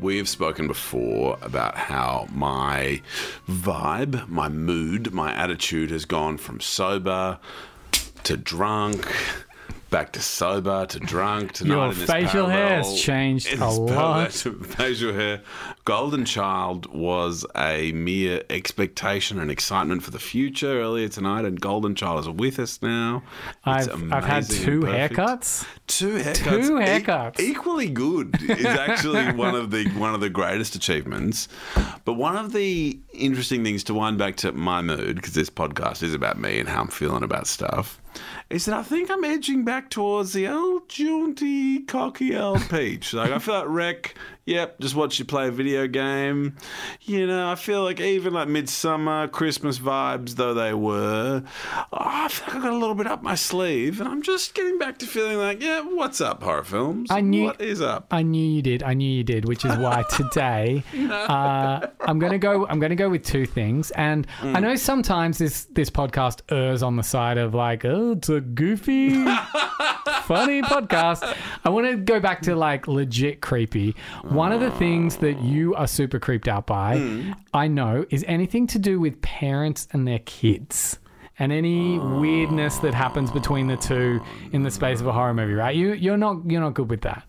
We have spoken before about how my vibe, my mood, my attitude has gone from sober to drunk, back to sober to drunk. Tonight, your facial hair has changed a lot. Facial hair. Golden Child was a mere expectation and excitement for the future earlier tonight, and Golden Child is with us now. I've had two haircuts. Equally good is actually one of the greatest achievements. But one of the interesting things, to wind back to my mood, because this podcast is about me and how I'm feeling about stuff, is that I think I'm edging back towards the old jaunty, cocky old Peach. Like, I feel like wreck. Yep, just watch you play a video game. You know, I feel like even like Midsummer, Christmas vibes though they were, I feel like I got a little bit up my sleeve, and I'm just getting back to feeling like, yeah, what's up, horror films? What is up? I knew you did, which is why today I'm gonna go with two things. And I know sometimes this podcast errs on the side of like, oh, it's a goofy, funny podcast. I want to go back to like legit creepy. One of the things that you are super creeped out by, I know, is anything to do with parents and their kids and any weirdness that happens between the two in the space of a horror movie, right? You're not good with that.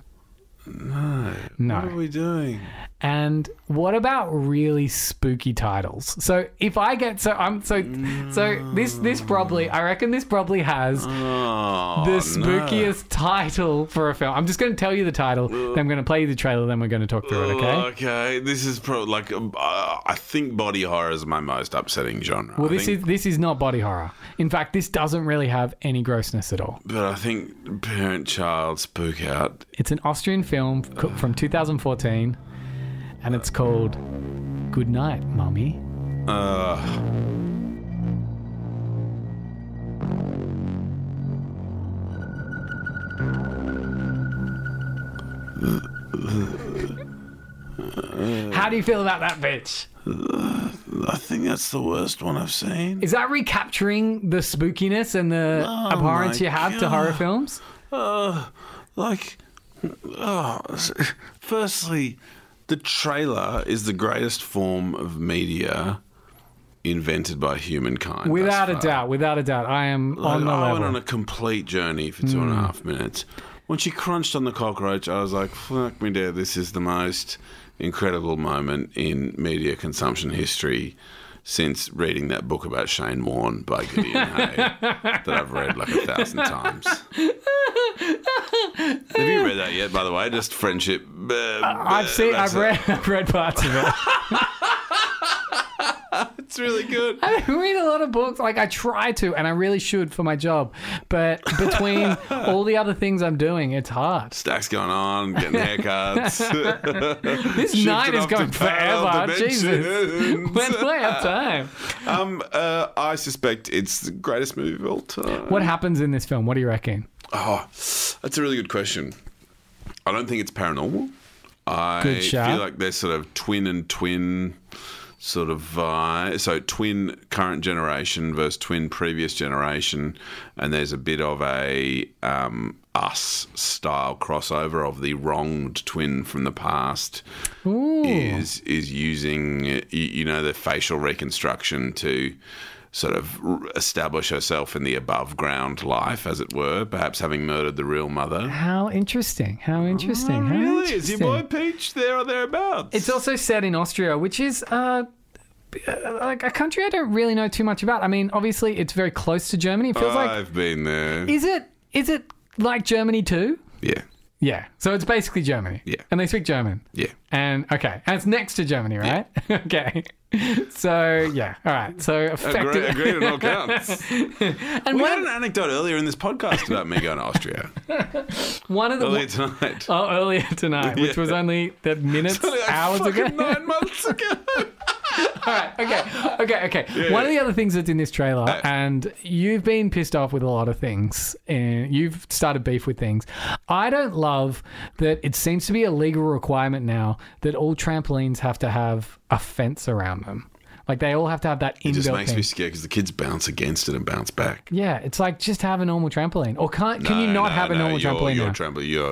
No. What are we doing? And what about really spooky titles? So if I get this probably has the spookiest title for a film. I'm just going to tell you the title, then I'm going to play you the trailer, then we're going to talk through it. Okay. This is probably like I think body horror is my most upsetting genre. Well, this is not body horror. In fact, this doesn't really have any grossness at all. But I think parent-child spook out. It's an Austrian film from 2014. And it's called Goodnight, Mummy. How do you feel about that, bitch? I think that's the worst one I've seen. Is that recapturing the spookiness and the abhorrence you have to horror films? Firstly, the trailer is the greatest form of media invented by humankind. Without a doubt. I am on the level. I went on a complete journey for 2.5 minutes. When she crunched on the cockroach, I was like, fuck me, dear, this is the most incredible moment in media consumption history since reading that book about Shane Warne by Gideon Hay that I've read like 1,000 times. Have you read that yet, by the way? Just friendship. I've read parts of it. It's really good. I don't read a lot of books. Like, I try to, and I really should for my job. But between all the other things I'm doing, it's hard. Stacks going on, getting haircuts. This night is going forever. Jesus. When do I have time? I suspect it's the greatest movie of all time. What happens in this film? What do you reckon? Oh, that's a really good question. I don't think it's paranormal. I feel like they're sort of twin sort of vibe. So twin current generation versus twin previous generation. And there's a bit of a us style crossover of the wronged twin from the past. Ooh. Is using, you know, the facial reconstruction to sort of establish herself in the above-ground life, as it were, perhaps having murdered the real mother. How interesting. Really? Is your boy Peach there or thereabouts? It's also set in Austria, which is like a country I don't really know too much about. I mean, obviously, it's very close to Germany. It feels like... I've been there. Is it like Germany too? Yeah. Yeah. So it's basically Germany. Yeah. And they speak German. Yeah. And, okay. And it's next to Germany, right? Yeah. Okay. So, yeah. All right. So, effectively. Agreed on all counts. And we had an anecdote earlier in this podcast about me going to Austria. One of the Earlier tonight. Oh, earlier tonight, which was only the minutes, only like hours ago. 9 months ago. All right. Okay. Yeah. One of the other things that's in this trailer, and you've been pissed off with a lot of things, and you've started beef with things. I don't love that it seems to be a legal requirement now that all trampolines have to have a fence around them. Like, they all have to have that indoor thing. It just makes me scared because the kids bounce against it and bounce back. Yeah, it's like, just have a normal trampoline. Or can you not have a normal trampoline?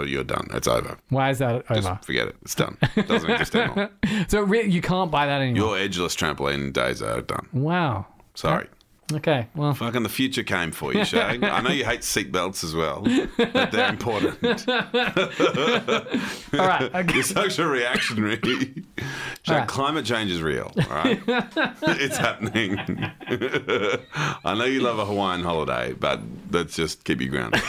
You're done. It's over. Why is that over? Just forget it. It's done. It doesn't exist anymore. So you can't buy that anymore. Your edgeless trampoline days are done. Wow. Sorry. Okay, well... Fucking the future came for you, Shane. I know you hate seatbelts as well, but they're important. All right. Okay. Your social reaction, really. Shane, right. Climate change is real, all right? It's happening. I know you love a Hawaiian holiday, but let's just keep you grounded.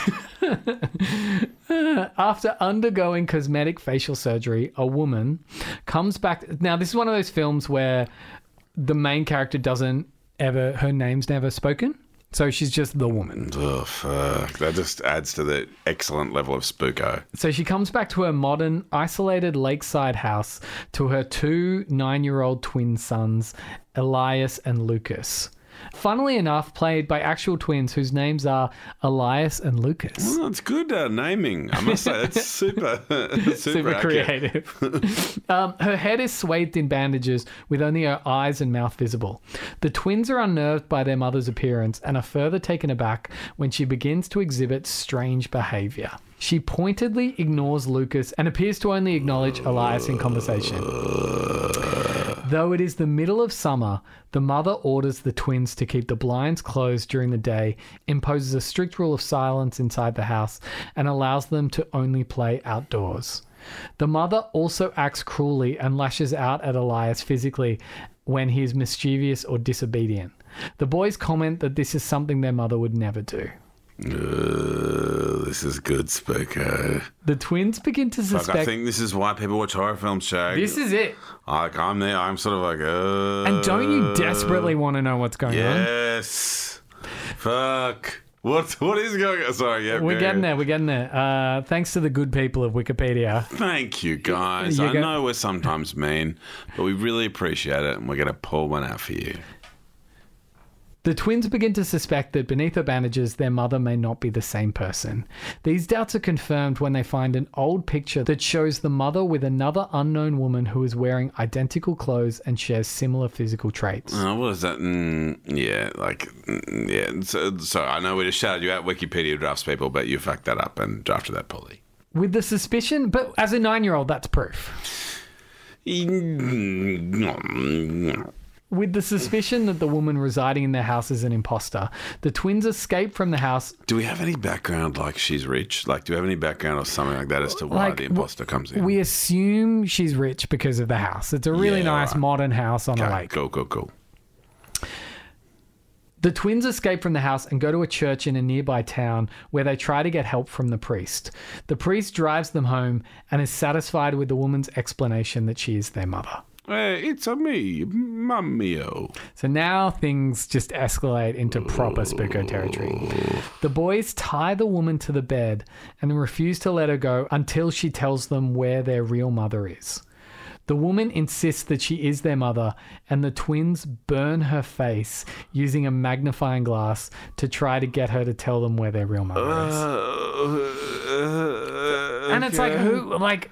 After undergoing cosmetic facial surgery, a woman comes back... Now, this is one of those films where the main character doesn't... her name's never spoken, so she's just the woman. Oh, fuck. That just adds to the excellent level of Spooko. So she comes back to her modern, isolated lakeside house to her two 9-year-old twin sons, Elias and Lucas. Funnily enough, played by actual twins whose names are Elias and Lucas. Well, it's good naming, I must say. It's super creative. Her head is swathed in bandages with only her eyes and mouth visible. The twins are unnerved by their mother's appearance and are further taken aback when she begins to exhibit strange behavior. She pointedly ignores Lucas and appears to only acknowledge Elias in conversation. Though it is the middle of summer, the mother orders the twins to keep the blinds closed during the day, imposes a strict rule of silence inside the house, and allows them to only play outdoors. The mother also acts cruelly and lashes out at Elias physically when he is mischievous or disobedient. The boys comment that this is something their mother would never do. This is good, Spooko. The twins begin to suspect... I think this is why people watch horror films, Shane. This is it. Like, I'm there. I'm sort of like... And don't you desperately want to know what's going on? Yes. Fuck. What is going on? Sorry, yeah. We're getting there. Thanks to the good people of Wikipedia. Thank you, guys. I know we're sometimes mean, but we really appreciate it, and we're going to pull one out for you. The twins begin to suspect that beneath her bandages, their mother may not be the same person. These doubts are confirmed when they find an old picture that shows the mother with another unknown woman who is wearing identical clothes and shares similar physical traits. Oh, what is that? So I know we just shouted you out, Wikipedia drafts people, but you fucked that up and drafted that poorly. With the suspicion, but as a 9-year-old, that's proof. With the suspicion that the woman residing in their house is an imposter, the twins escape from the house. Do we have any background, like she's rich? Like, do we have any background or something like that as to why the imposter comes in? We assume she's rich because of the house. It's a really nice modern house on a lake. Cool. The twins escape from the house and go to a church in a nearby town where they try to get help from the priest. The priest drives them home and is satisfied with the woman's explanation that she is their mother. It's a me, Mummy-o. So now things just escalate into proper Spooko territory. The boys tie the woman to the bed and refuse to let her go until she tells them where their real mother is. The woman insists that she is their mother, and the twins burn her face using a magnifying glass to try to get her to tell them where their real mother is. And it's like, who? Like,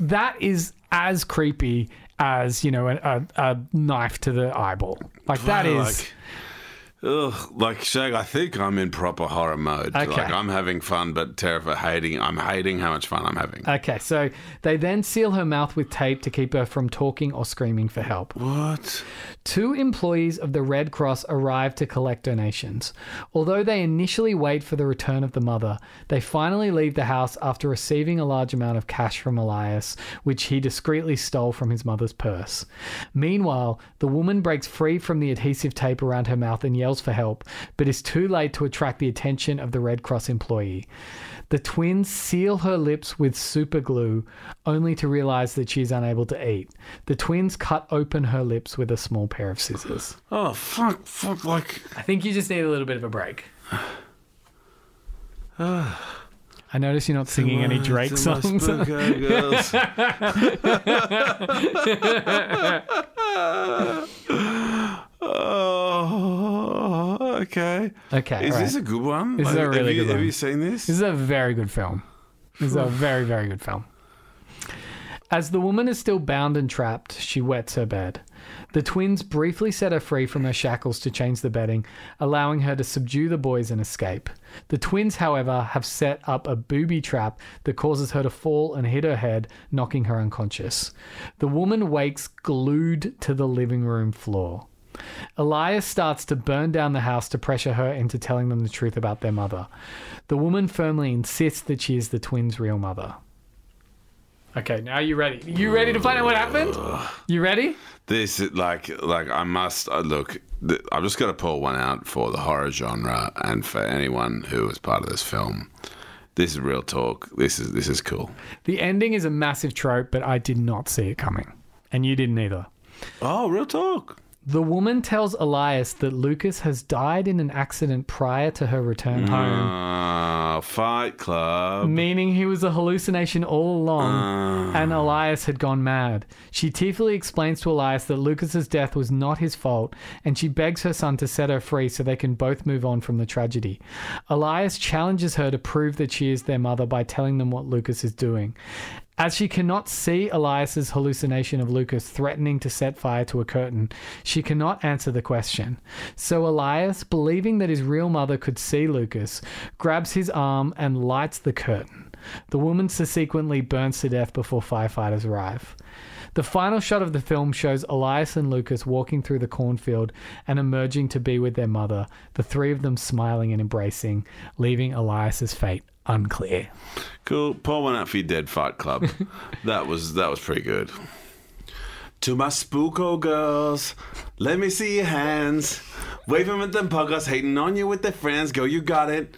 that is as creepy as, you know, a knife to the eyeball. Like, that is... Like, Shag, I think I'm in proper horror mode. Okay. Like, I'm having fun, but terrified, I'm hating how much fun I'm having. Okay, so they then seal her mouth with tape to keep her from talking or screaming for help. What? 2 employees of the Red Cross arrive to collect donations. Although they initially wait for the return of the mother, they finally leave the house after receiving a large amount of cash from Elias, which he discreetly stole from his mother's purse. Meanwhile, the woman breaks free from the adhesive tape around her mouth and yells yells for help, but is too late to attract the attention of the Red Cross employee. The twins seal her lips with super glue, only to realize that she's unable to eat. The twins cut open her lips with a small pair of scissors. Oh, fuck, like... I think you just need a little bit of a break. I notice you're not singing any Drake songs. Oh, okay. Okay. Is this a good one? This is a really good one. Have you seen this? This is a very good film. This is a very, very good film. As the woman is still bound and trapped, she wets her bed. The twins briefly set her free from her shackles to change the bedding, allowing her to subdue the boys and escape. The twins, however, have set up a booby trap that causes her to fall and hit her head, knocking her unconscious. The woman wakes glued to the living room floor. Elias starts to burn down the house to pressure her into telling them the truth about their mother. The woman firmly insists that she is the twins' real mother. Okay, now you ready? You ready to find out what happened? You ready? This is like I must look. I've just got to pull one out for the horror genre and for anyone who was part of this film. This is real talk. This is cool. The ending is a massive trope, but I did not see it coming, and you didn't either. Oh, real talk. The woman tells Elias that Lucas has died in an accident prior to her return home. Fight Club. Meaning he was a hallucination all along and Elias had gone mad. She tearfully explains to Elias that Lucas's death was not his fault, and she begs her son to set her free so they can both move on from the tragedy. Elias challenges her to prove that she is their mother by telling them what Lucas is doing. As she cannot see Elias's hallucination of Lucas threatening to set fire to a curtain, she cannot answer the question. So Elias, believing that his real mother could see Lucas, grabs his arm and lights the curtain. The woman subsequently burns to death before firefighters arrive. The final shot of the film shows Elias and Lucas walking through the cornfield and emerging to be with their mother, the three of them smiling and embracing, leaving Elias's fate unclear. Cool. Pour one out for your dead, Fight Club. that was pretty good. To my Spooko girls, let me see your hands. Waving with them puggers, hating on you with their friends. Go, you got it.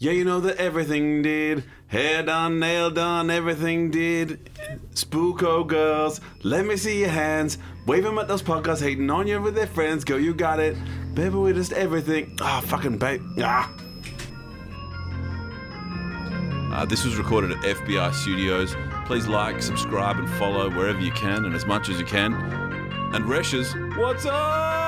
Yeah, you know that everything did. Hair done, nail done, everything did. Spooko girls, let me see your hands. Waving at those puggers, hating on you with their friends. Go, you got it. Baby, we just everything. Ah, oh, fucking babe. Ah. This was recorded at FBI Studios. Please like, subscribe and follow wherever you can and as much as you can. And Resh's, what's up?